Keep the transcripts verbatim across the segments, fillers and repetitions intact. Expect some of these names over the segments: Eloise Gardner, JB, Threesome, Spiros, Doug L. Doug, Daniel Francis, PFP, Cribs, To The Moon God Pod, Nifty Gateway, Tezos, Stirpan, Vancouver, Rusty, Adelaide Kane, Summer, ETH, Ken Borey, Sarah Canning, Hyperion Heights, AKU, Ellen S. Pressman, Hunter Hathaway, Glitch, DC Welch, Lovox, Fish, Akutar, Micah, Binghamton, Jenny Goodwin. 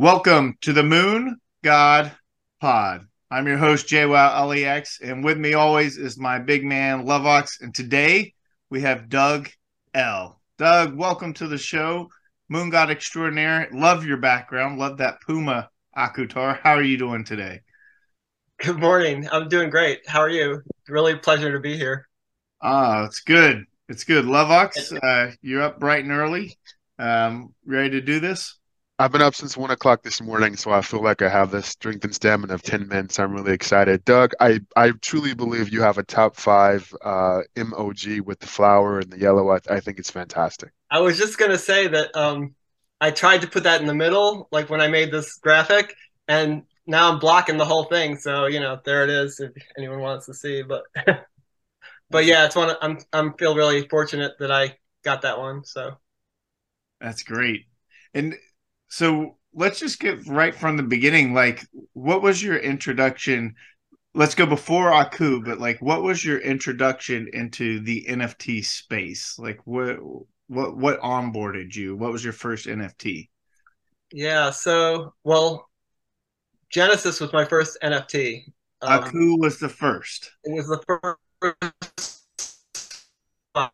Welcome to the Moon God Pod. I'm your host, JWowwLEX, and with me always is my big man, Lovox, and today we have Doug L. Doug, welcome to the show, Moon God Extraordinaire. Love your background. Love that Puma Akutar. How are you doing today? Good morning. I'm doing great. How are you? Really a pleasure to be here. Ah, it's good. It's good. Lovox, uh, you're up bright and early. Um, ready to do this? I've been up since one o'clock this morning, so I feel like I have the strength and stamina of ten men. So I'm really excited. Doug, I, I truly believe you have a top five uh, M O G with the flower and the yellow. I, I think it's fantastic. I was just going to say that um, I tried to put that in the middle, like when I made this graphic, and now I'm blocking the whole thing. So, you know, there it is if anyone wants to see. But but yeah, it's one of, I'm I'm feel really fortunate that I got that one. So that's great. And so let's just get right from the beginning. Like, what was your introduction? Let's go before Aku, but like, what was your introduction into the N F T space? Like, what what what onboarded you? What was your first N F T? Yeah. So, well, Genesis was my first N F T. Um, Aku was the first. It was the first. I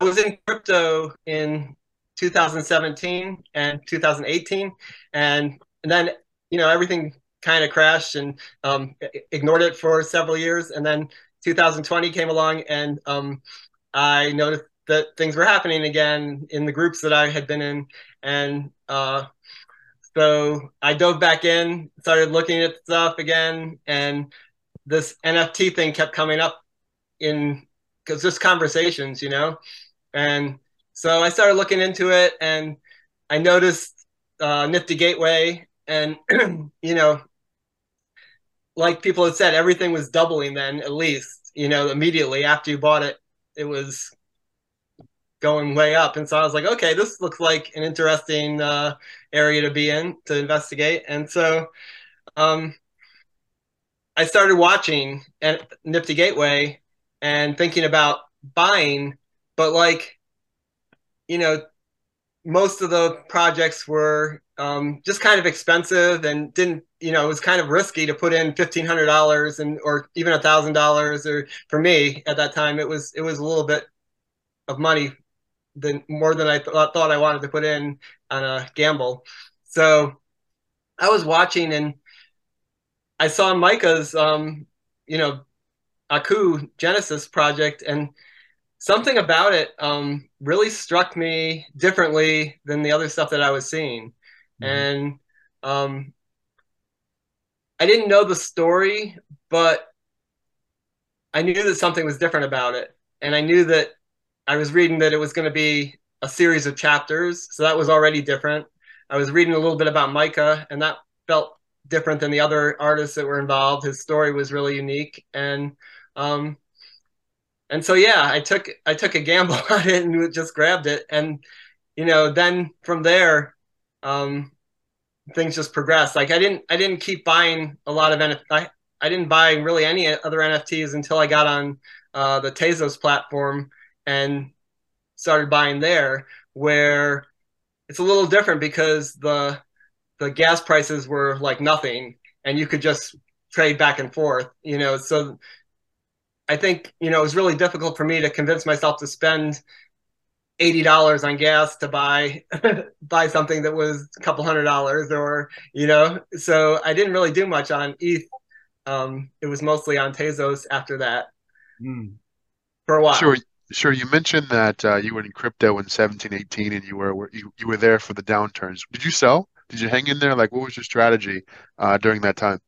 was in crypto in two thousand seventeen and two thousand eighteen, and, and then, you know, everything kind of crashed, and um, ignored it for several years, and then two thousand twenty came along, and um, I noticed that things were happening again in the groups that I had been in, and uh, so I dove back in, started looking at stuff again, and this N F T thing kept coming up in because just conversations, you know, and so I started looking into it, and I noticed uh, Nifty Gateway, and, you know, like people had said, everything was doubling then, at least, you know, immediately after you bought it, it was going way up. And so I was like, okay, this looks like an interesting uh, area to be in, to investigate. And so um, I started watching Nifty Gateway and thinking about buying, but like, you know, most of the projects were um, just kind of expensive and didn't, you know, it was kind of risky to put in fifteen hundred dollars and or even a thousand dollars, or for me at that time, it was it was a little bit of money than more than I th thought I wanted to put in on a gamble. So I was watching, and I saw Micah's, um, you know, Aku Genesis project, and something about it um, really struck me differently than the other stuff that I was seeing. Mm-hmm. And um, I didn't know the story, but I knew that something was different about it. And I knew that I was reading that it was going to be a series of chapters. So that was already different. I was reading a little bit about Micah, and that felt different than the other artists that were involved. His story was really unique. And um, And so, yeah, I took I took a gamble on it and just grabbed it. And, you know, then from there, um, things just progressed. Like I didn't I didn't keep buying a lot of N F Ts. I, I didn't buy really any other N F Ts until I got on uh, the Tezos platform and started buying there, where it's a little different because the the gas prices were like nothing, and you could just trade back and forth, you know, so I think, you know, it was really difficult for me to convince myself to spend eighty dollars on gas to buy buy something that was a couple hundred dollars, or, you know, so I didn't really do much on E T H. Um, it was mostly on Tezos after that mm. for a while. Sure, sure. You mentioned that uh, you were in crypto in seventeen, eighteen, and you were you, you were there for the downturns. Did you sell? Did you hang in there? Like, what was your strategy uh, during that time?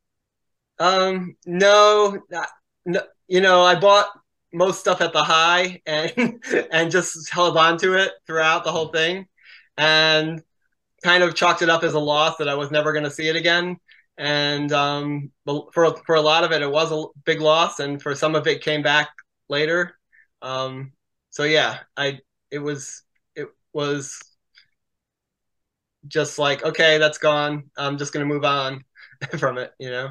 Um, no, not, no. You know, I bought most stuff at the high, and and just held on to it throughout the whole thing, and kind of chalked it up as a loss that I was never going to see it again. And um, for for a lot of it, it was a big loss, and for some of it came back later. Um, so yeah, I it was it was just like, okay, that's gone. I'm just going to move on from it, you know.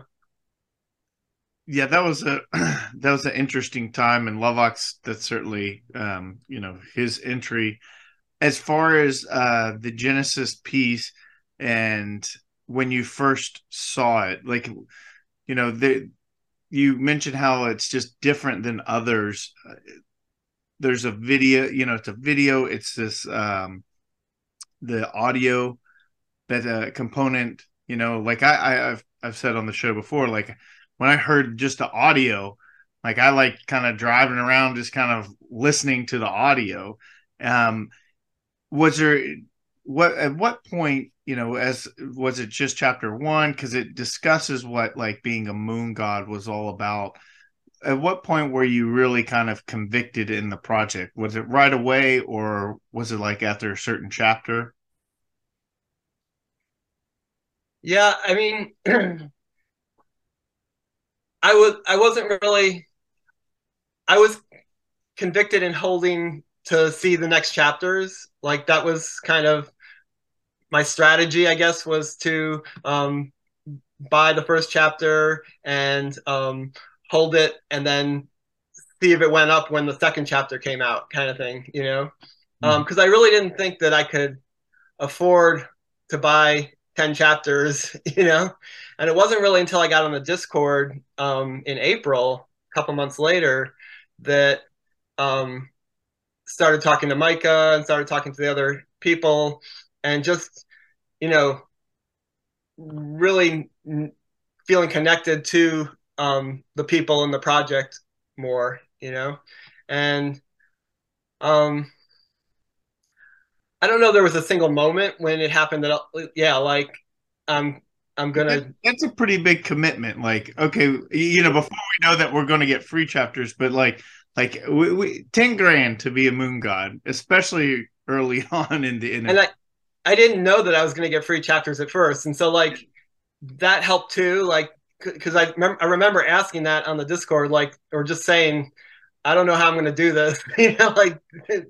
Yeah, that was a that was an interesting time, and Lovox, that's certainly um, you know, his entry. As far as uh, the Genesis piece and when you first saw it? Like, you know, they, you mentioned how it's just different than others. There's a video, you know, it's a video. It's this, um, the audio that uh, component, you know, like I, I, I've, I've said on the show before, like when I heard just the audio, like I like kind of driving around, just kind of listening to the audio. Um, was there, what, at what point, you know, as was it just chapter one? 'Cause it discusses what like being a moon god was all about. At what point were you really kind of convicted in the project? Was it right away, or was it like after a certain chapter? Yeah, I mean, I was I wasn't really I was convicted in holding to see the next chapters. Like that was kind of my strategy, I guess, was to um, buy the first chapter and um, hold it, and then see if it went up when the second chapter came out, kind of thing, you know? Because mm-hmm. um, I really didn't think that I could afford to buy ten chapters, you know? And it wasn't really until I got on the Discord um, in April, a couple months later, that um, started talking to Micah and started talking to the other people, and just, you know, really feeling connected to um, the people in the project more, you know? And um, I don't know, there was a single moment when it happened that, yeah, like, um, I'm gonna. That's a pretty big commitment. Like, okay, you know, before we know that we're gonna get free chapters, but like, like we, we ten grand to be a moon god, especially early on in the. In and I, I didn't know that I was gonna get free chapters at first, and so like, that helped too. Like, because I remember, I remember asking that on the Discord, like, or just saying, I don't know how I'm gonna do this, you know, like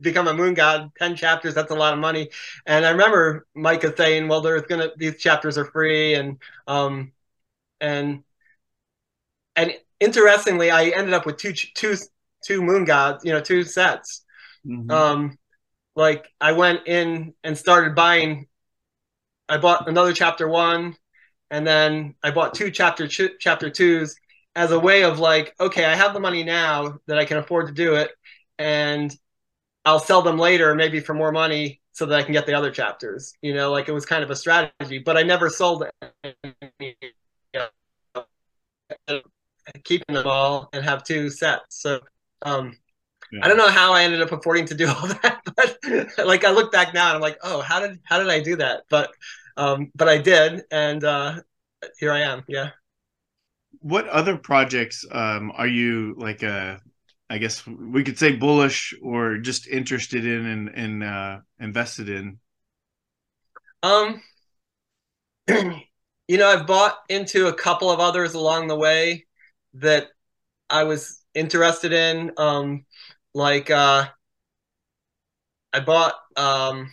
become a moon god, ten chapters, that's a lot of money. And I remember Micah saying, well, there's gonna, these chapters are free. And um and and interestingly, I ended up with two two two moon gods, you know, two sets. Mm-hmm. Um like I went in and started buying, I bought another chapter one, and then I bought two chapter ch- chapter twos. As a way of like, okay, I have the money now that I can afford to do it, and I'll sell them later, maybe for more money, so that I can get the other chapters. You know, like it was kind of a strategy, but I never sold any, keeping them all and have two sets. So um, yeah. I don't know how I ended up affording to do all that, but like I look back now and I'm like, oh, how did how did I do that? But um, but I did, and uh, here I am. Yeah. What other projects um, are you like, uh, I guess we could say bullish or just interested in and, and uh, invested in? Um, you know, I've bought into a couple of others along the way that I was interested in. Um, like uh, I bought, um,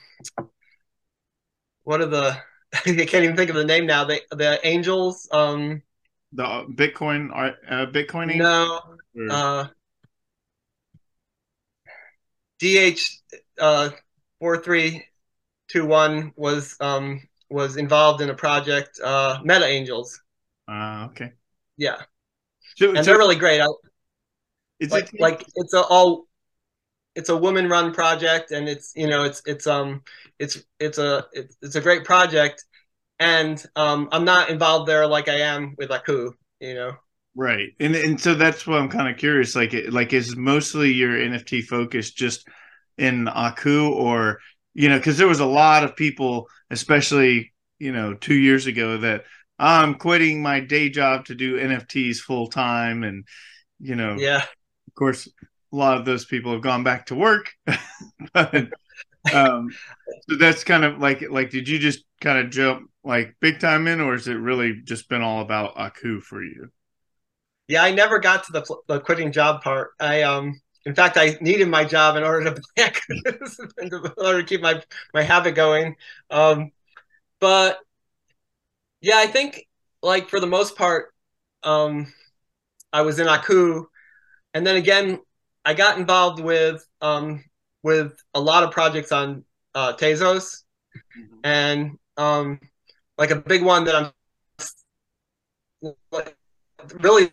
what are the, I can't even think of the name now, the, the Angels. Um, The Bitcoin, uh, Bitcoining? No. Or... Uh, D H four three two one was um was involved in a project, uh, Meta Angels. Ah, uh, okay. Yeah. So, and so, they're really great. I, is like, it... like it's a all, it's a woman run project, and it's you know it's it's um it's it's a it's, it's a great project. And um, I'm not involved there like I am with Aku, you know. Right, and and so that's what I'm kind of curious. Like, like is mostly your N F T focus just in Aku, or you know, because there was a lot of people, especially you know, two years ago, that I'm quitting my day job to do N F Ts full time, and you know, yeah, of course, a lot of those people have gone back to work, but. um so that's kind of like like did you just kind of jump like big time in, or has it really just been all about Aku for you? Yeah, I never got to the, the quitting job part. I um in fact I needed my job in order to buy in order to keep my my habit going. Um but yeah, I think like for the most part um I was in Aku, and then again I got involved with um with a lot of projects on uh, Tezos, mm-hmm. and um, like a big one that I'm like, really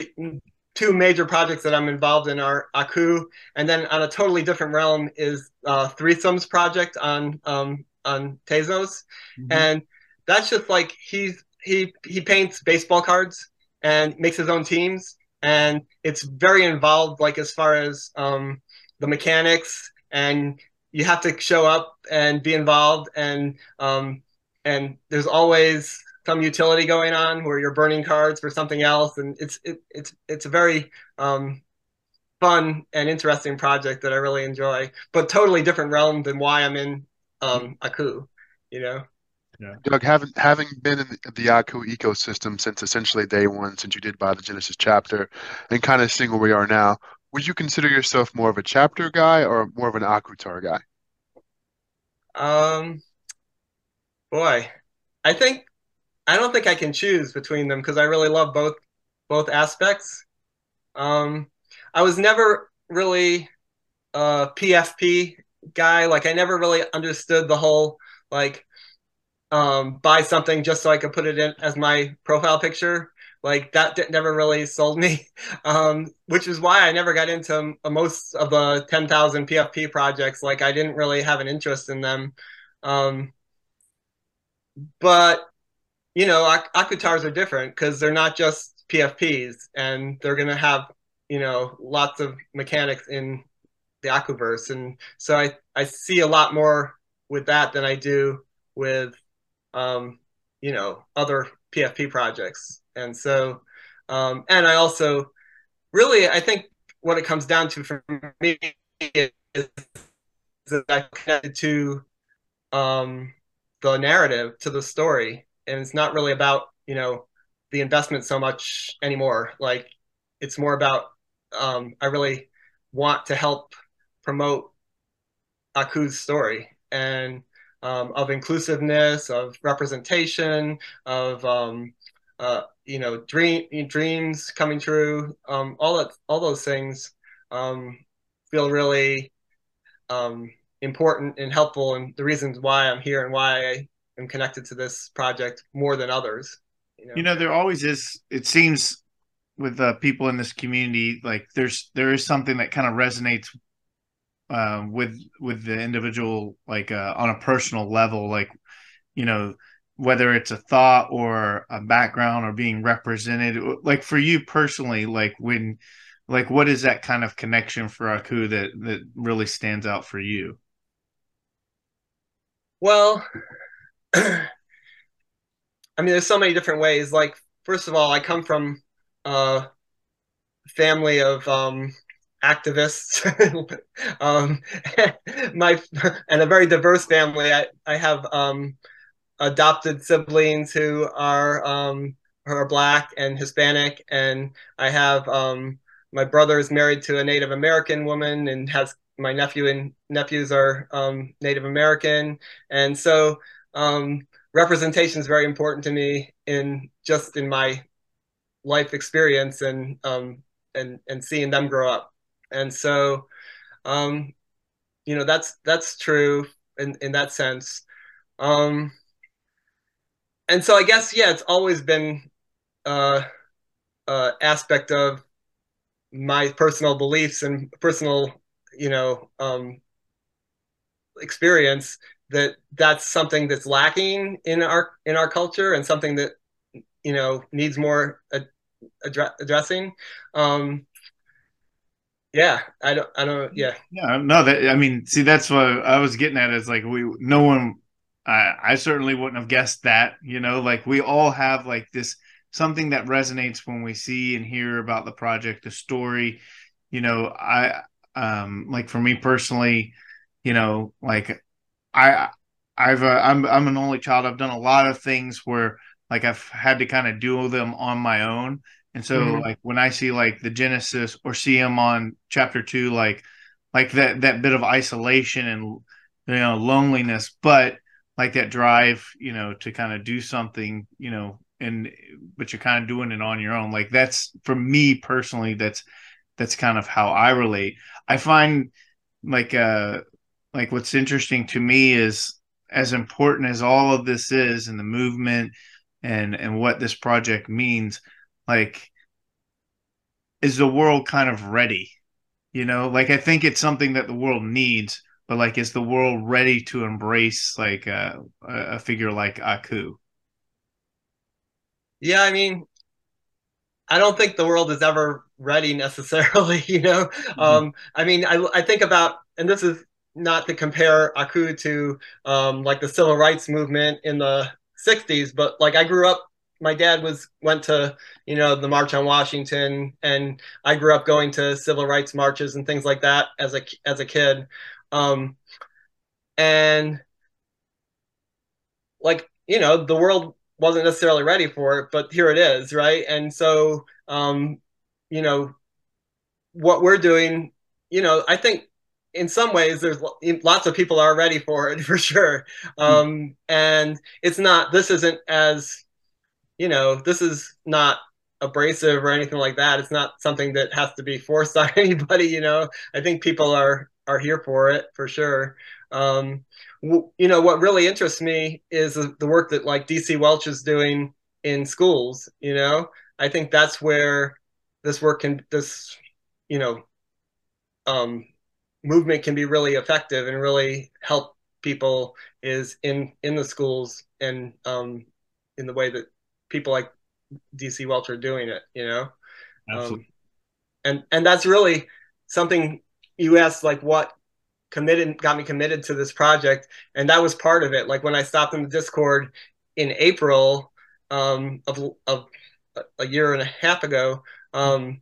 two major projects that I'm involved in are Aku, and then on a totally different realm is uh, Threesome's project on um, on Tezos, mm-hmm. and that's just like he's he he paints baseball cards and makes his own teams, and it's very involved, like as far as um, the mechanics, and you have to show up and be involved, and um, and there's always some utility going on where you're burning cards for something else, and it's it, it's it's a very um, fun and interesting project that I really enjoy, but totally different realm than why I'm in um, Aku, you know. Yeah. Doug, having having been in the Aku ecosystem since essentially day one, since you did buy the Genesis chapter, and kind of seeing where we are now, would you consider yourself more of a chapter guy or more of an Akutar guy? Um, boy, I think. I don't think I can choose between them because I really love both both aspects. Um, I was never really a P F P guy. Like I never really understood the whole like um, buy something just so I could put it in as my profile picture. Like that never really sold me, um, which is why I never got into most of the ten thousand P F P projects. Like I didn't really have an interest in them, um, but. You know, Akutars are different because they're not just P F Ps, and they're going to have, you know, lots of mechanics in the Akuverse. And so I, I see a lot more with that than I do with, um, you know, other P F P projects. And so, um, and I also really, I think what it comes down to for me is that I'm connected to um, the narrative, to the story. And it's not really about, you know, the investment so much anymore. Like, it's more about, um, I really want to help promote Aku's story and um, of inclusiveness, of representation, of, um, uh, you know, dream, dreams coming true. Um, all that, all those things um, feel really um, important and helpful, and the reasons why I'm here and why I am connected to this project more than others. You know, you know there always is, it seems with uh, people in this community, like there's, there is something that kind of resonates uh, with, with the individual, like uh, on a personal level, like, you know, whether it's a thought or a background or being represented, like for you personally, like when, like, what is that kind of connection for Aku that, that really stands out for you? Well, I mean, there's so many different ways. Like, first of all, I come from a family of um, activists, um, my and a very diverse family. I I have um, adopted siblings who are um, who are Black and Hispanic, and I have um, my brother is married to a Native American woman, and has my nephew and nephews are um, Native American, and so. Um, representation is very important to me in just in my life experience and, um, and, and seeing them grow up. And so, um, you know, that's, that's true in, in that sense. Um, and so I guess, yeah, it's always been, uh, uh, aspect of my personal beliefs and personal, you know, um, experience that that's something that's lacking in our in our culture, and something that, you know, needs more ad address addressing. Um, yeah, I don't, I don't, yeah. Yeah, no, that, I mean, see, that's what I was getting at is like, we, no one, I, I certainly wouldn't have guessed that, you know, like we all have like this, something that resonates when we see and hear about the project, the story, you know, I, um, like for me personally, you know, like, I, I've, uh, I'm, I'm an only child. I've done a lot of things where like I've had to kind of do them on my own. And so mm-hmm. like when I see like the Genesis or see him on chapter two, like, like that, that bit of isolation and, you know, loneliness, but like that drive, you know, to kind of do something, you know, and, but you're kind of doing it on your own. Like that's for me personally, that's, that's kind of how I relate. I find like, uh, like what's interesting to me is as important as all of this is and the movement and and what this project means. Like, is the world kind of ready? You know, like, I think it's something that the world needs, but like, is the world ready to embrace like a, a figure like Aku? Yeah, I mean, I don't think the world is ever ready necessarily, you know? Mm-hmm. Um, I mean, I, I think about, and this is not to compare Aku to um, like the civil rights movement in the sixties, but like I grew up, my dad was went to, you know, the March on Washington, and I grew up going to civil rights marches and things like that as a, as a kid. Um, and like, you know, the world wasn't necessarily ready for it, but here it is, right? And so, um, you know, what we're doing, you know, I think in some ways there's lots of people are ready for it, for sure. Um, mm-hmm. And it's not, this isn't as, you know, this is not abrasive or anything like that. It's not something that has to be forced on anybody, you know. I think people are, are here for it, for sure. Um, you know, what really interests me is the work that like D C Welch is doing in schools. You know, I think that's where this work can, this, you know, um, movement can be really effective and really help people is in, in the schools, and um, in the way that people like D C Welch are doing it, you know? Absolutely. Um, and, and that's really something you asked, like what committed, got me committed to this project. And that was part of it. Like when I stopped in the Discord in April um, of, of a year and a half ago, um,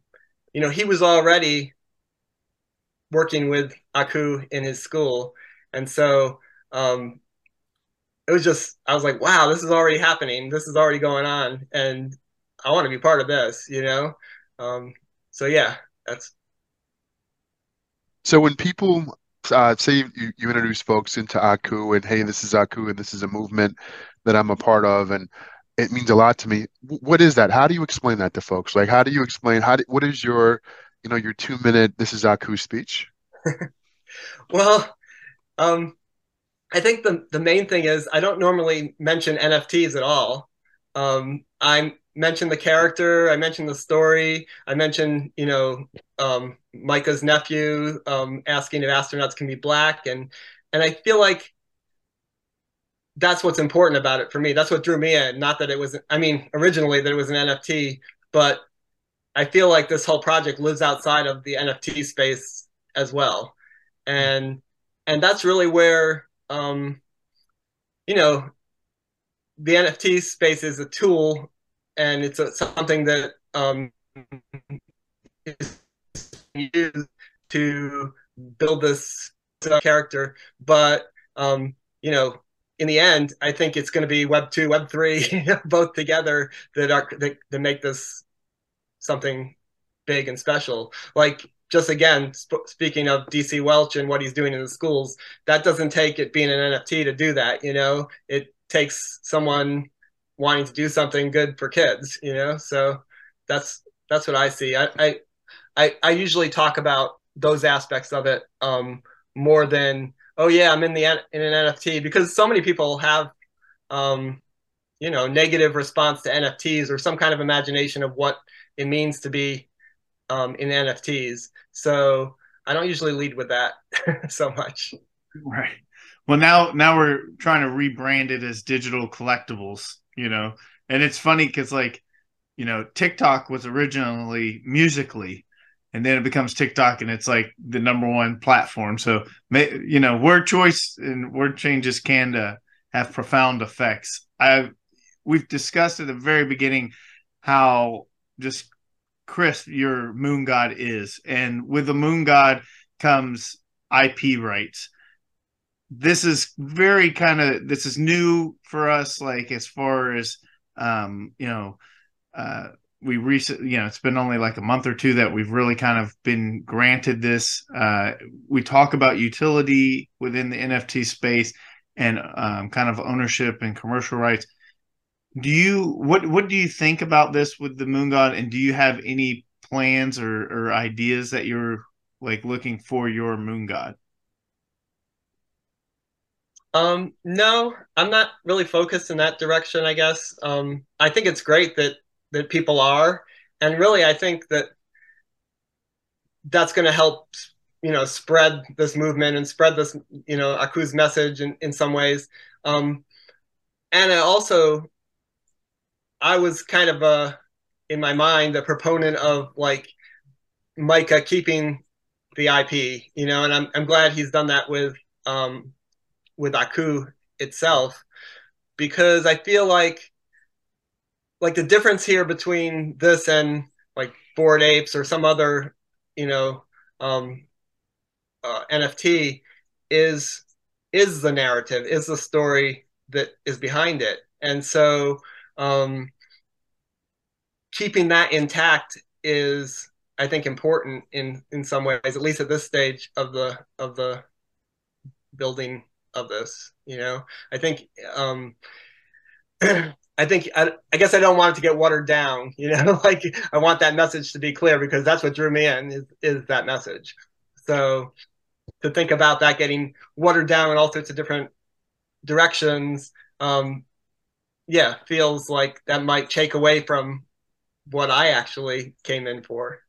you know, he was already working with Aku in his school. And so um, it was just, I was like, wow, this is already happening. This is already going on. And I want to be part of this, you know? Um, so yeah, that's. So when people uh, say you, you introduce folks into Aku and, hey, this is Aku and this is a movement that I'm a part of and it means a lot to me, what is that? How do you explain that to folks? Like, how do you explain, how do, what is your, you know, your two minute, this is Aku speech? Well, um, I think the, the main thing is I don't normally mention N F Ts at all. Um, I mention the character, I mention the story, I mention, you know, um, Micah's nephew um, asking if astronauts can be black. And, and I feel like that's what's important about it for me. That's what drew me in. Not that it was, I mean, originally that it was an N F T, but I feel like this whole project lives outside of the N F T space as well. And, and that's really where, um, you know, the N F T space is a tool, and it's a, something that um, is used to build this character. But, um, you know, in the end, I think it's going to be Web two, Web three, both together that are that, that make this something big and special. Like, just again, sp speaking of D C Welch and what he's doing in the schools, that doesn't take it being an N F T to do that, you know? It takes someone wanting to do something good for kids, you know? So that's that's what I see. I, I I, I usually talk about those aspects of it um, more than, oh yeah, I'm in the in an N F T, because so many people have, um, you know, negative response to N F Ts or some kind of imagination of what it means to be um, in N F Ts. So I don't usually lead with that so much. Right. Well, now now we're trying to rebrand it as digital collectibles, you know, and it's funny because like, you know, TikTok was originally Musically. And then it becomes TikTok, and it's like the number one platform. So, you know, word choice and word changes can uh, have profound effects. I've, we've discussed at the very beginning how just crisp your moon god is. And with the moon god comes I P rights. This is very kind of, this is new for us, like as far as, um, you know, uh, we recently, you know, it's been only like a month or two that we've really kind of been granted this. Uh, we talk about utility within the N F T space and um, kind of ownership and commercial rights. Do you, what, what do you think about this with the moon god? And do you have any plans or, or ideas that you're like looking for your moon god? Um, no, I'm not really focused in that direction, I guess. Um, I think it's great that, that people are. And really, I think that that's going to help, you know, spread this movement and spread this, you know, Aku's message in, in some ways. Um, and I also, I was kind of, a, in my mind, a proponent of, like, Micah keeping the I P, you know, and I'm, I'm glad he's done that with, um, with Aku itself, because I feel like, like the difference here between this and like Bored Apes or some other, you know, um, uh, N F T is, is the narrative, is the story that is behind it. And so um, keeping that intact is, I think, important in, in some ways, at least at this stage of the, of the building of this, you know. I think, um, I think, I, I guess I don't want it to get watered down, you know, like I want that message to be clear, because that's what drew me in, is, is that message. So to think about that getting watered down in all sorts of different directions, um, yeah, feels like that might take away from what I actually came in for.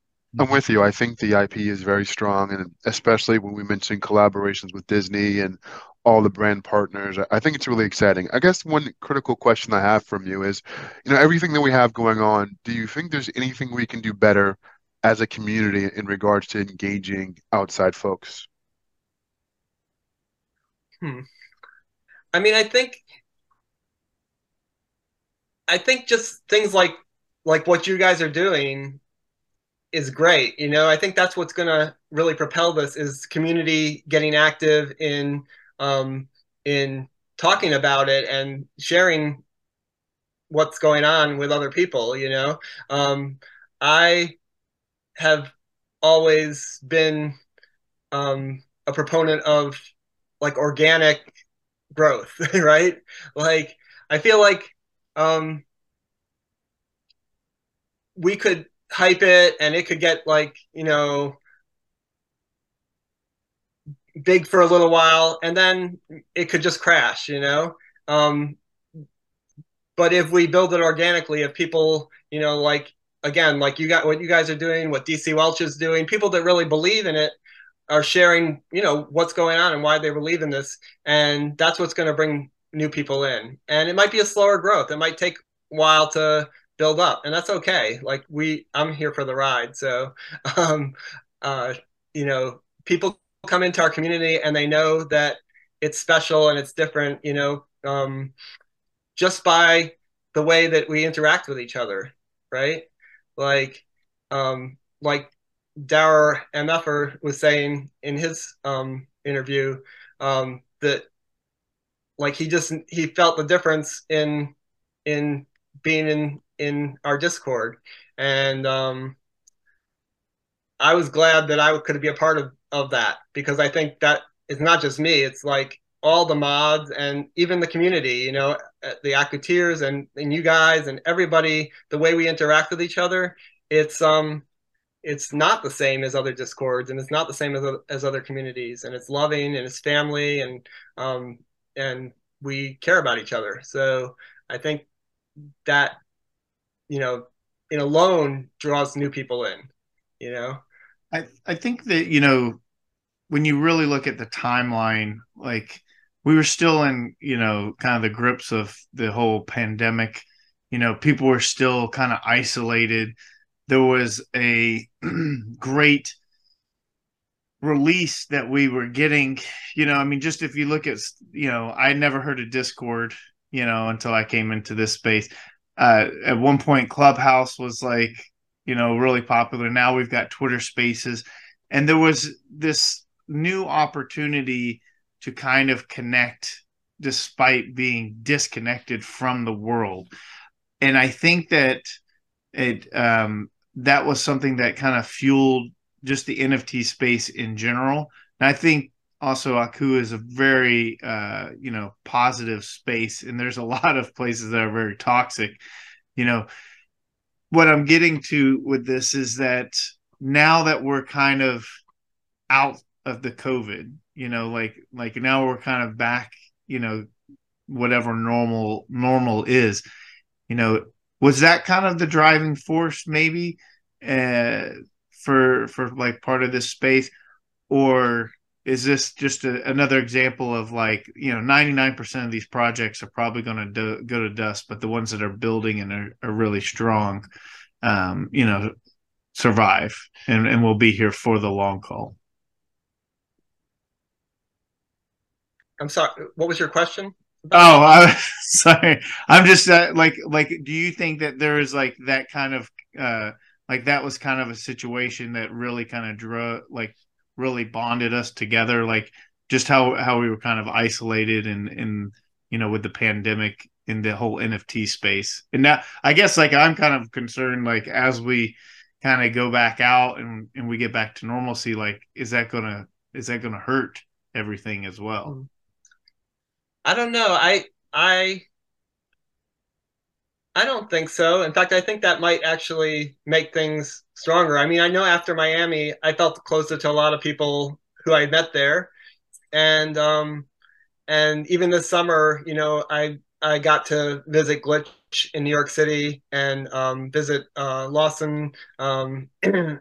I'm with you. I think the I P is very strong, and especially when we mention collaborations with Disney and all the brand partners, I think it's really exciting. I guess one critical question I have from you is, you know, everything that we have going on, do you think there's anything we can do better as a community in regards to engaging outside folks? Hmm. I mean, I think, I think just things like, like what you guys are doing is great. You know, I think that's what's going to really propel this, is community getting active in, um, in talking about it and sharing what's going on with other people, you know. Um, I have always been um, a proponent of, like, organic growth, right? Like, I feel like um, we could hype it and it could get, like, you know, big for a little while, and then it could just crash, you know. Um, but if we build it organically, if people, you know, like, again, like you got what you guys are doing, what D C Welch is doing, people that really believe in it are sharing, you know, what's going on and why they believe in this, and that's what's going to bring new people in. And it might be a slower growth; it might take a while to build up, and that's okay. Like we, I'm here for the ride, so um, uh, you know, people come into our community and they know that it's special and it's different, you know, um, just by the way that we interact with each other, right? Like, um, like Dower M F R was saying in his um, interview, um, that like he just he felt the difference in in being in in our Discord, and um, I was glad that I could be a part of of that, because I think that it's not just me, it's like all the mods and even the community, you know, the Akutiers and, and you guys and everybody, the way we interact with each other, it's um it's not the same as other Discords, and it's not the same as, as other communities, and it's loving and it's family, and um and we care about each other. So I think that, you know, it alone draws new people in, you know. I, I think that, you know, when you really look at the timeline, like we were still in, you know, kind of the grips of the whole pandemic, you know, people were still kind of isolated. There was a great release that we were getting, you know, I mean, just if you look at, you know, I never heard of Discord, you know, until I came into this space. Uh, at one point, Clubhouse was like, you know, really popular. Now we've got Twitter Spaces. And there was this new opportunity to kind of connect despite being disconnected from the world. And I think that it um, that was something that kind of fueled just the N F T space in general. And I think also Aku is a very, uh, you know, positive space. And there's a lot of places that are very toxic, you know. What I'm getting to with this is that now that we're kind of out of the COVID, you know, like, like now we're kind of back you know, whatever normal normal is. You know, was that kind of the driving force maybe uh, for for like part of this space, or is this just a, another example of like, you know, ninety-nine percent of these projects are probably going to go to dust, but the ones that are building and are, are really strong, um, you know, survive and, and will be here for the long haul? I'm sorry, what was your question? Oh, I, sorry. I'm just uh, like, like, do you think that there is like that kind of, uh, like that was kind of a situation that really kind of drew, like really bonded us together? Like just how, how we were kind of isolated and, and, you know, with the pandemic in the whole N F T space. And now I guess like, I'm kind of concerned, like as we kind of go back out and, and we get back to normalcy, like, is that going to, is that going to hurt everything as well? Mm-hmm. I don't know. I I I don't think so. In fact, I think that might actually make things stronger. I mean, I know after Miami, I felt closer to a lot of people who I met there, and um, and even this summer, you know, I I got to visit Glitch in New York City and um, visit uh, Lawson um, in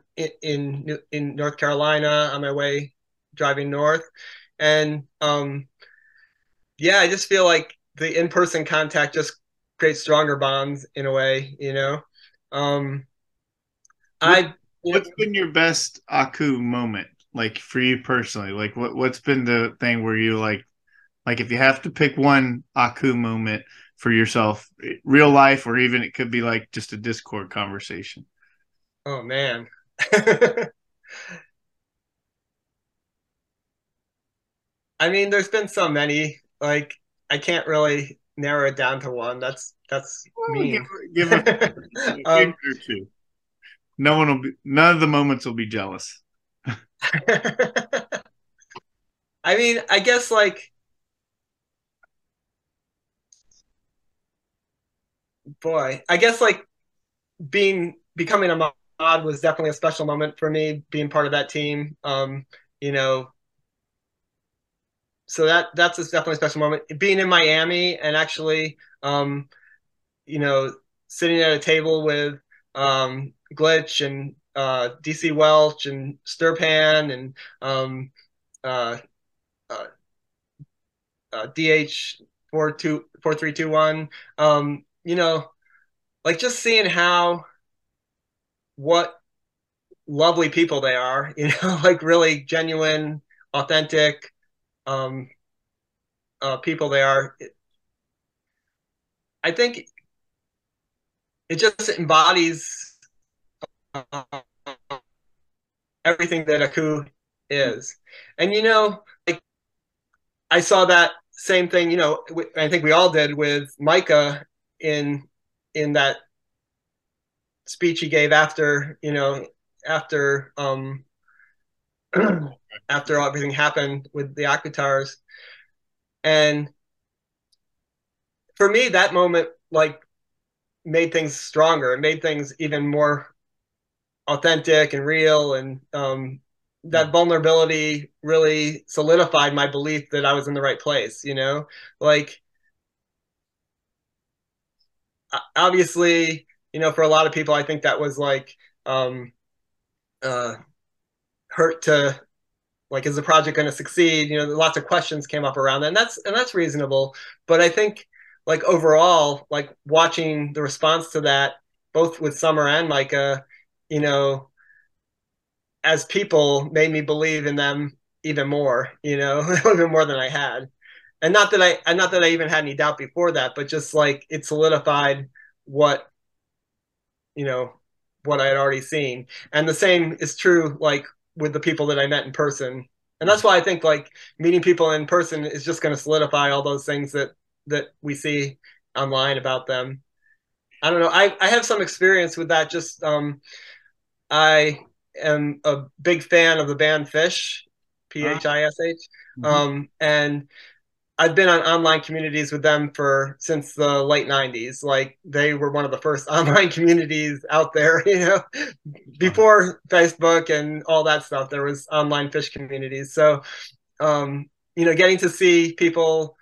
in North Carolina on my way driving north, and um. Yeah, I just feel like the in-person contact just creates stronger bonds in a way, you know. Um, I what's been your best Aku moment, like for you personally? Like, what what's been the thing where you like, like if you have to pick one Aku moment for yourself, real life, or even it could be like just a Discord conversation? Oh man. I mean, there's been so many. Like I can't really narrow it down to one. That's that's well, mean. Give, give a, um, or two. No one will be. None of the moments will be jealous. I mean, I guess like, boy, I guess like being becoming a mod was definitely a special moment for me. Being part of that team, um, you know. So that that's a definitely a special moment. Being in Miami and actually, um, you know, sitting at a table with um, Glitch and uh, D C Welch and Stirpan and um, uh, uh, uh, D H four two four three two one. Um, you know, like just seeing how what lovely people they are. You know, like really genuine, authentic. Um, uh, people they are. I think it just embodies uh, everything that Aku is. And, you know, like, I saw that same thing, you know, I think we all did with Micah in, in that speech he gave after, you know, after, um, after everything happened with the Akutars. And for me, that moment like made things stronger. It made things even more authentic and real. And um, that vulnerability really solidified my belief that I was in the right place, you know? Like, obviously, you know, for a lot of people, I think that was like um, uh, hurt to, like, is the project going to succeed? You know, lots of questions came up around that, and that's and that's reasonable. But I think, like, overall, like, watching the response to that, both with Summer and Micah, you know, as people made me believe in them even more, you know, even more than I had. And not that I, and not that I even had any doubt before that, but just, like, it solidified what, you know, what I had already seen. And the same is true, like, with the people that I met in person. And that's why I think like meeting people in person is just going to solidify all those things that, that we see online about them. I don't know. I, I have some experience with that. Just, um, I am a big fan of the band Fish, P H I S H. Mm-hmm. Um, and I've been on online communities with them for since the late nineties. Like they were one of the first online communities out there, you know, before Facebook and all that stuff, there was online Fish communities. So, um, you know, getting to see people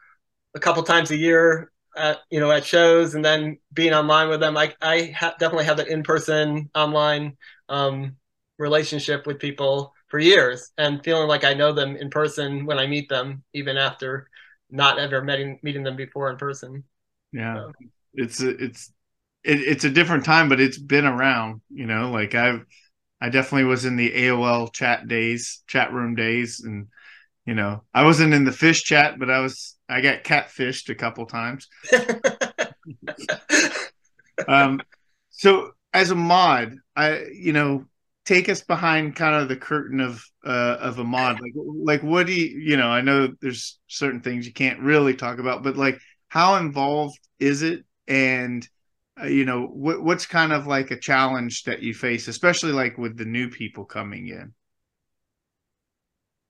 a couple times a year, at, you know, at shows, and then being online with them. I, I ha definitely have that in-person, online um, relationship with people for years, and feeling like I know them in person when I meet them, even after not ever meeting meeting them before in person. Yeah, so. it's a, it's it, it's a different time, but it's been around. You know, like I've I definitely was in the A O L chat days, chat room days, and you know, I wasn't in the Fish chat, but I was. I got catfished a couple times. um, so as a mod, I you know, take us behind kind of the curtain of uh, of a mod. Like, like what do you you know? I know there's certain things you can't really talk about, but like, how involved is it? And uh, you know, what what's kind of like a challenge that you face, especially like with the new people coming in.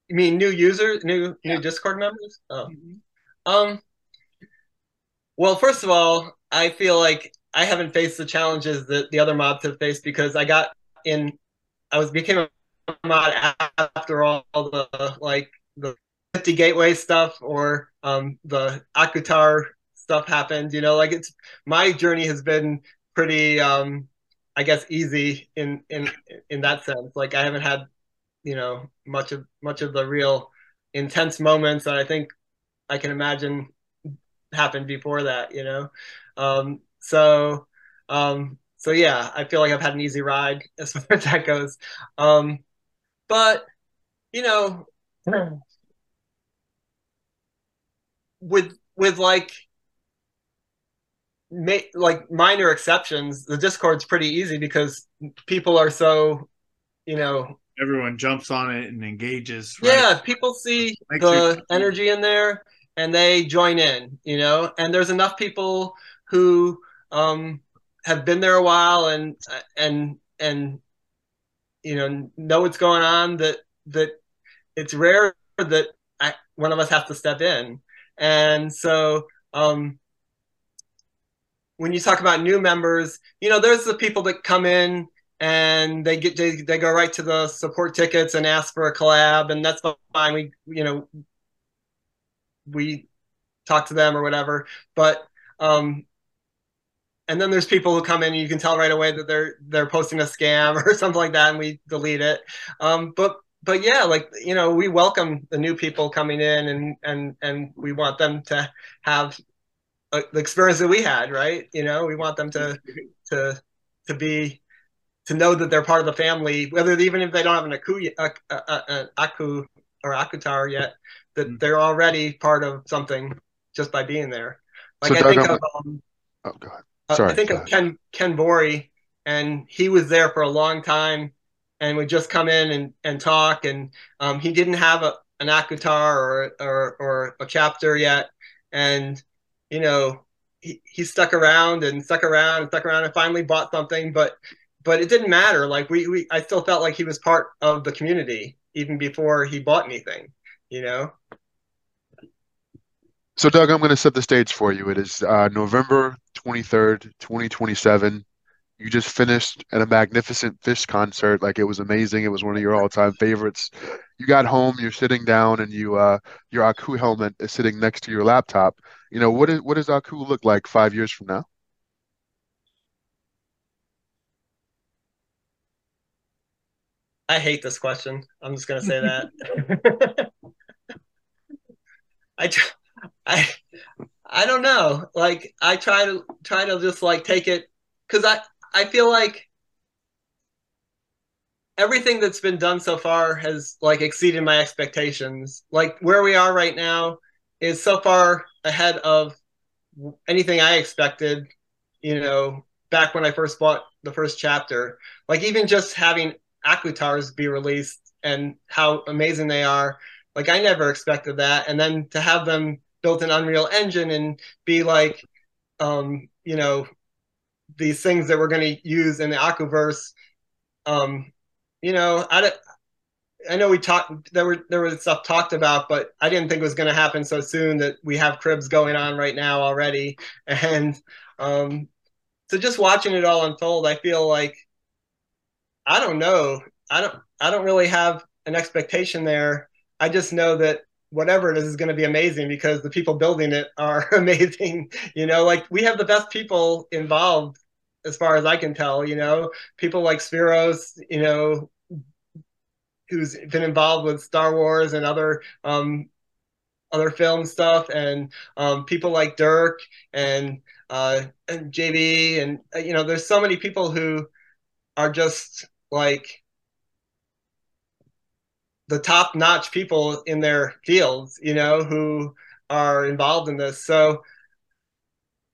You mean new users, new yeah. new Discord members? Oh. Mm-hmm. Um, well, first of all, I feel like I haven't faced the challenges that the other mods have faced, because I got in, I was became a mod after all the, like, the Nifty Gateway stuff or, um, the Akutar stuff happened, you know, like it's, my journey has been pretty, um, I guess easy in, in, in that sense. Like I haven't had, you know, much of, much of the real intense moments that I think I can imagine happened before that, you know? Um, so, um, so yeah, I feel like I've had an easy ride as far as that goes. Um, but, you know, with, with like, ma like minor exceptions, the Discord's pretty easy because people are so, you know, everyone jumps on it and engages. Right? Yeah, people see the energy in there and they join in, you know, and there's enough people who um, have been there a while and, and, and, you know, know what's going on, that, that it's rare that I, one of us has to step in. And so um, when you talk about new members, you know, there's the people that come in and they get they, they go right to the support tickets and ask for a collab, and that's fine. We you know we talk to them or whatever. But um, and then there's people who come in and you can tell right away that they're they're posting a scam or something like that, and we delete it. Um, but but yeah, like you know we welcome the new people coming in, and and and we want them to have a, the experience that we had, right? You know we want them to to to be. to know that they're part of the family, whether even if they don't have an Aku, uh, uh, an Aku or Akutar yet, that mm-hmm. they're already part of something just by being there. Like so I Doug, think of, um, oh god, sorry. Uh, I think of Ken Ken Borey, and he was there for a long time, and would just come in and and talk, and um, he didn't have a an Akutar or or or a chapter yet, and you know he he stuck around and stuck around and stuck around and finally bought something, but. But it didn't matter. Like we, we, I still felt like he was part of the community even before he bought anything, you know? So Doug, I'm going to set the stage for you. It is uh, November twenty-third, twenty twenty-seven. You just finished at a magnificent Fish concert. Like it was amazing. It was one of your all time favorites. You got home, you're sitting down, and you, uh, your Aku helmet is sitting next to your laptop. You know, what is, what does Aku look like five years from now? I hate this question. I'm just gonna say that. I, I, I don't know. Like I try to try to just like take it, because I I feel like everything that's been done so far has like exceeded my expectations. Like where we are right now is so far ahead of anything I expected. You know, back when I first bought the first chapter, like even just having Akutars be released and how amazing they are. Like I never expected that. And then to have them built in Unreal Engine and be like, um, you know, these things that we're going to use in the Akuverse. Um, you know, I, I know we talked, there were, there was stuff talked about, but I didn't think it was going to happen so soon, that we have Cribs going on right now already. And um, so just watching it all unfold, I feel like, I don't know. I don't I don't really have an expectation there. I just know that whatever it is is going to be amazing because the people building it are amazing. You know, like we have the best people involved as far as I can tell, you know, people like Spiros, you know, who's been involved with Star Wars and other um, other film stuff, and um, people like Dirk and, uh, and J B, and, you know, there's so many people who are just like the top-notch people in their fields, you know, who are involved in this. So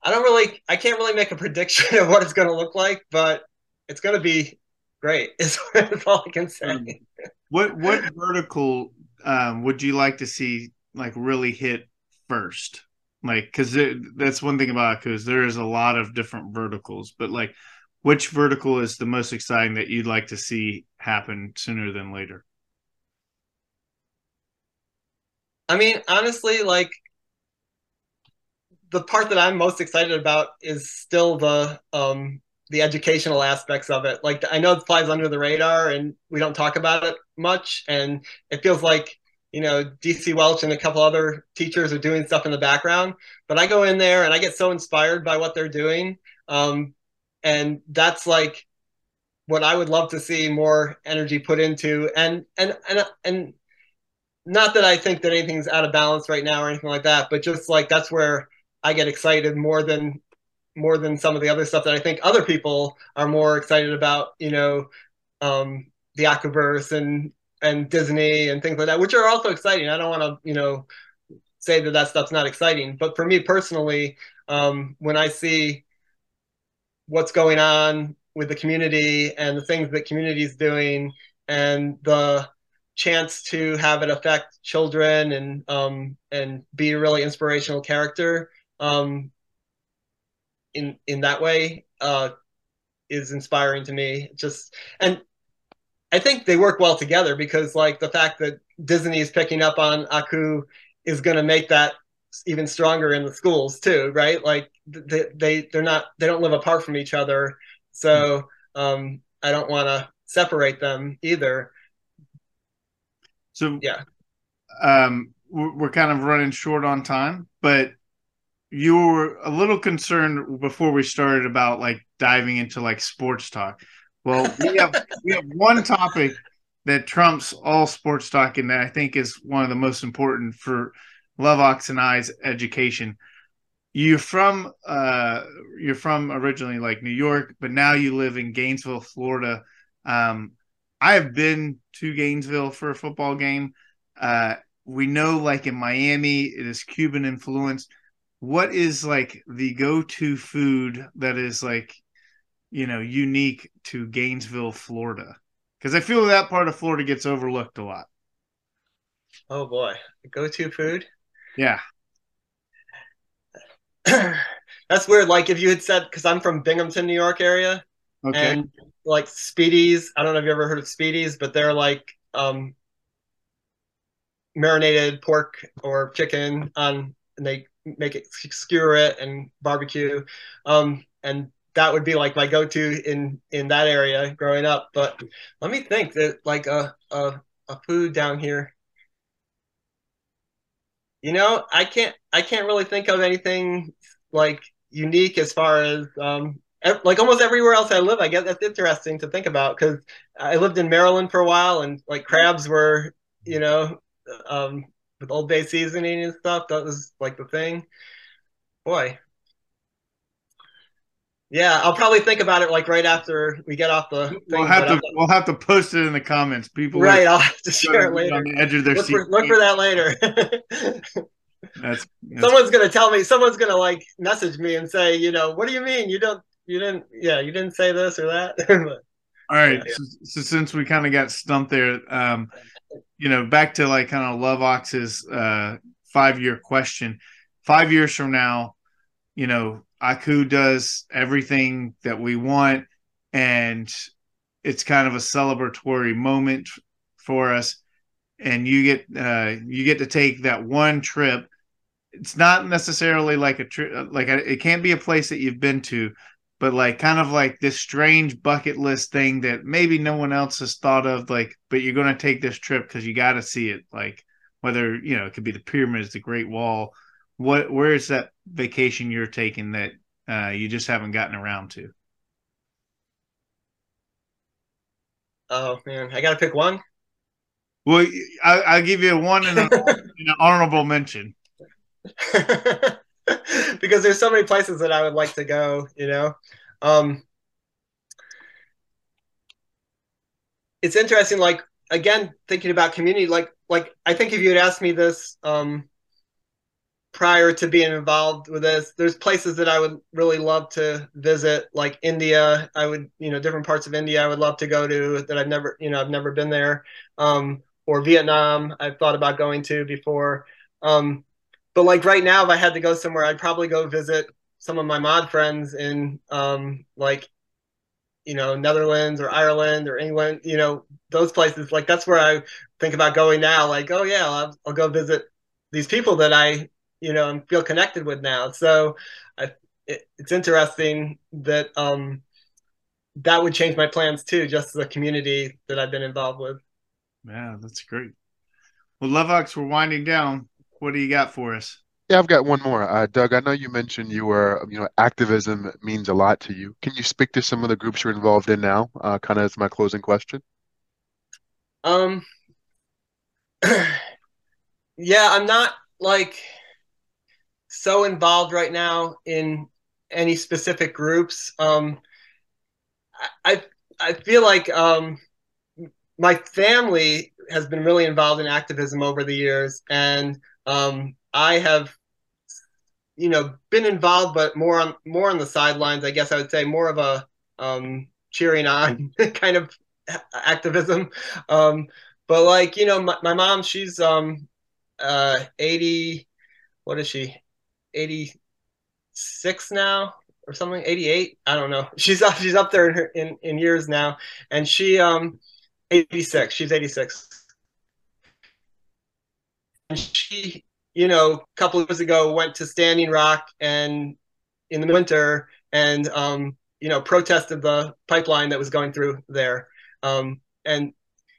I don't really, I can't really make a prediction of what it's going to look like, but it's going to be great is all I can say. Um, what what vertical um, would you like to see like really hit first? Like, because that's one thing about Aku's, there is a lot of different verticals, but like which vertical is the most exciting that you'd like to see happen sooner than later? I mean, honestly, like the part that I'm most excited about is still the um, the educational aspects of it. Like, I know it flies under the radar and we don't talk about it much, and it feels like, you know, D C Welch and a couple other teachers are doing stuff in the background, but I go in there and I get so inspired by what they're doing. Um, and that's like what I would love to see more energy put into. And, and, and, and not that I think that anything's out of balance right now or anything like that, but just like, that's where I get excited more than, more than some of the other stuff that I think other people are more excited about, you know, um, the Akuverse and, and Disney and things like that, which are also exciting. I don't want to, you know, say that that stuff's not exciting, but for me personally, um, when I see what's going on with the community and the things that community's doing and the chance to have it affect children and, um, and be a really inspirational character, um, in, in that way, uh, is inspiring to me. Just, and I think they work well together, because like the fact that Disney is picking up on Aku is going to make that even stronger in the schools too, right? Like they, they, they're not, they don't live apart from each other. So um, I don't want to separate them either. So yeah, um, we're kind of running short on time, but you were a little concerned before we started about like diving into like sports talk. Well, we have we have one topic that trumps all sports talk, and that I think is one of the most important for Lovox and I's education. You're from uh, you're from originally like New York, but now you live in Gainesville, Florida. Um, I have been to Gainesville for a football game. Uh, we know, like in Miami, it is Cuban influence. What is like the go-to food that is like, you know, unique to Gainesville, Florida? Because I feel that part of Florida gets overlooked a lot. Oh, boy. Go-to food? Yeah. That's weird. Like, if you had said, because I'm from Binghamton, New York area. Okay. And, like, Speedies. I don't know if you ever heard of Speedies, but they're, like, um, marinated pork or chicken on, and they make it, skewer it and barbecue. Um, and that would be like my go-to in, in that area growing up. But let me think that like a, a, a food down here, you know, I can't, I can't really think of anything like unique as far as um, like almost everywhere else I live. I guess that's interesting to think about, because I lived in Maryland for a while, and like crabs were, you know, um, with Old Bay seasoning and stuff, that was like the thing. Boy. Yeah, I'll probably think about it like right after we get off the thing. We'll have to, we'll have to post it in the comments. People, right? I'll have to share it later. On the edge of their look, for, look for that later. that's, that's someone's gonna tell me. Someone's gonna like message me and say, you know, what do you mean you don't, you didn't, yeah, you didn't say this or that. But, all right. Yeah, so, yeah. so since we kind of got stumped there, um, you know, back to like kind of Lovox's uh, five-year question. Five years from now, you know, Aku does everything that we want, and it's kind of a celebratory moment for us. And you get uh, you get to take that one trip. It's not necessarily like a trip, like a, it can't be a place that you've been to, but like kind of like this strange bucket list thing that maybe no one else has thought of. Like, but you're going to take this trip because you got to see it. Like, whether, you know, it could be the pyramids, the Great Wall. What, where is that vacation you're taking that uh, you just haven't gotten around to? Oh man, I gotta pick one. Well, I, I'll give you one and an, an honorable mention. Because there's so many places that I would like to go, you know. Um, it's interesting, like, again, thinking about community, like, like I think if you had asked me this um, prior to being involved with this, there's places that I would really love to visit, like India. I would, you know, different parts of India I would love to go to that I've never, you know, I've never been there. Um, or Vietnam, I've thought about going to before. Um, but like right now, if I had to go somewhere, I'd probably go visit some of my mod friends in um, like, you know, Netherlands or Ireland or England, you know, those places. Like, that's where I think about going now. Like, oh yeah, I'll, I'll go visit these people that I, you know, and feel connected with now. So I, it, it's interesting that um, that would change my plans too, just the community that I've been involved with. Yeah, that's great. Well, Lovox, we're winding down. What do you got for us? Yeah, I've got one more. Uh, Doug, I know you mentioned you were, you know, activism means a lot to you. Can you speak to some of the groups you're involved in now? Uh, kind of as my closing question. Um. Yeah, I'm not like... so involved right now in any specific groups. Um, I, I feel like um, my family has been really involved in activism over the years. And um, I have, you know, been involved, but more on, more on the sidelines, I guess I would say, more of a um, cheering on kind of activism. Um, but like, you know, my, my mom, she's um, uh, eighty, what is she? eighty-six now or something, eighty-eight, I don't know, she's up she's up there in her in, in years now, and she um eighty-six, she's eighty-six, and she, you know, a couple of years ago went to Standing Rock and in the winter and um you know, protested the pipeline that was going through there, um and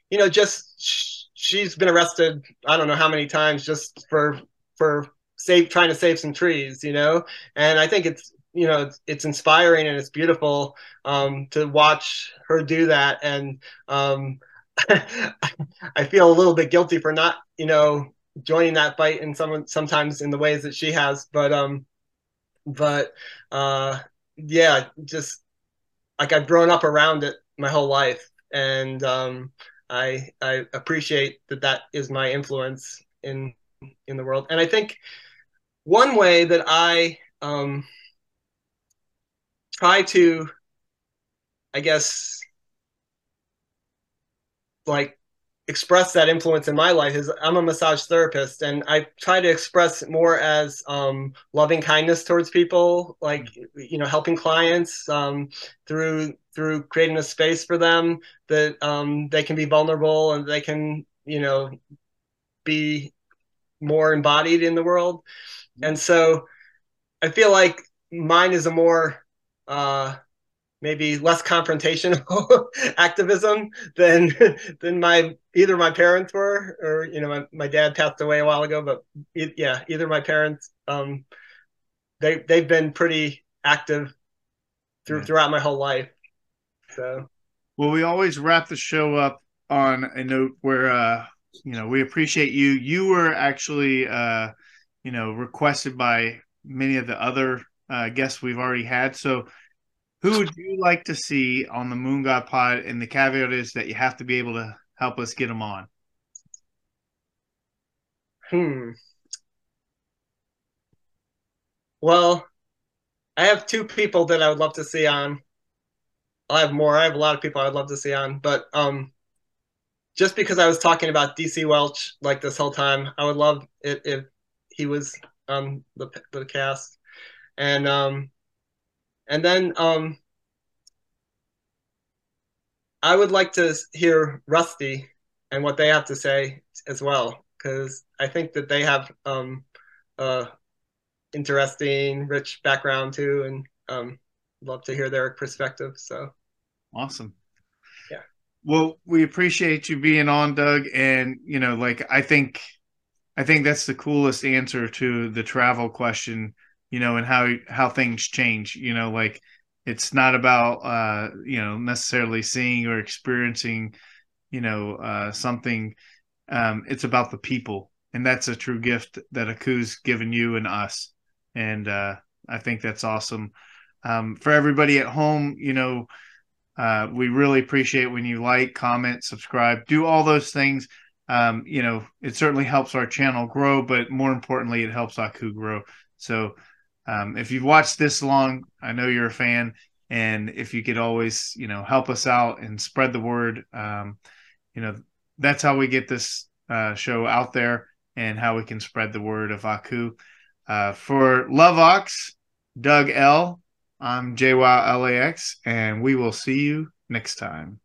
you know, just sh she's been arrested I don't know how many times just for for Save, trying to save some trees, you know, and I think it's, you know, it's, it's inspiring and it's beautiful um, to watch her do that. And um, I feel a little bit guilty for not, you know, joining that fight in some, sometimes in the ways that she has, but, um, but uh, yeah, just like I've grown up around it my whole life. And um, I, I appreciate that that is my influence in, in the world. And I think, one way that I um, try to, I guess, like express that influence in my life is I'm a massage therapist, and I try to express more as um, loving kindness towards people, like, you know, helping clients um, through through creating a space for them that um, they can be vulnerable and they can, you know, be more embodied in the world. And so I feel like mine is a more, uh, maybe less confrontational activism than, than my, either my parents were, or, you know, my, my dad passed away a while ago, but it, yeah, either my parents, um, they, they've been pretty active through, yeah. throughout my whole life. So, well, we always wrap the show up on a note where, uh, you know, we appreciate you. You were actually, uh, you know, requested by many of the other uh, guests we've already had. So who would you like to see on the Moon God Pod? And the caveat is that you have to be able to help us get them on. Hmm. Well, I have two people that I would love to see on. I have more. I have a lot of people I'd love to see on, but, um, just because I was talking about D C Welch like this whole time, I would love it if he was on um, the the cast, and um, and then um, I would like to hear Rusty and what they have to say as well, because I think that they have um, uh, interesting, rich background too, and um, love to hear their perspective. So awesome. Well, we appreciate you being on, Doug, and, you know, like, I think I think that's the coolest answer to the travel question, you know, and how how things change, you know, like it's not about, uh, you know, necessarily seeing or experiencing, you know, uh, something. Um, it's about the people. And that's a true gift that Aku's given you and us. And uh, I think that's awesome. Um, for everybody at home, you know, uh, we really appreciate when you like, comment, subscribe, do all those things. Um, you know, it certainly helps our channel grow, but more importantly, it helps Aku grow. So um, if you've watched this long, I know you're a fan. And if you could always, you know, help us out and spread the word, um, you know, that's how we get this uh, show out there and how we can spread the word of Aku. Uh, for Lovox, Doug L, I'm JWowwLEX, and we will see you next time.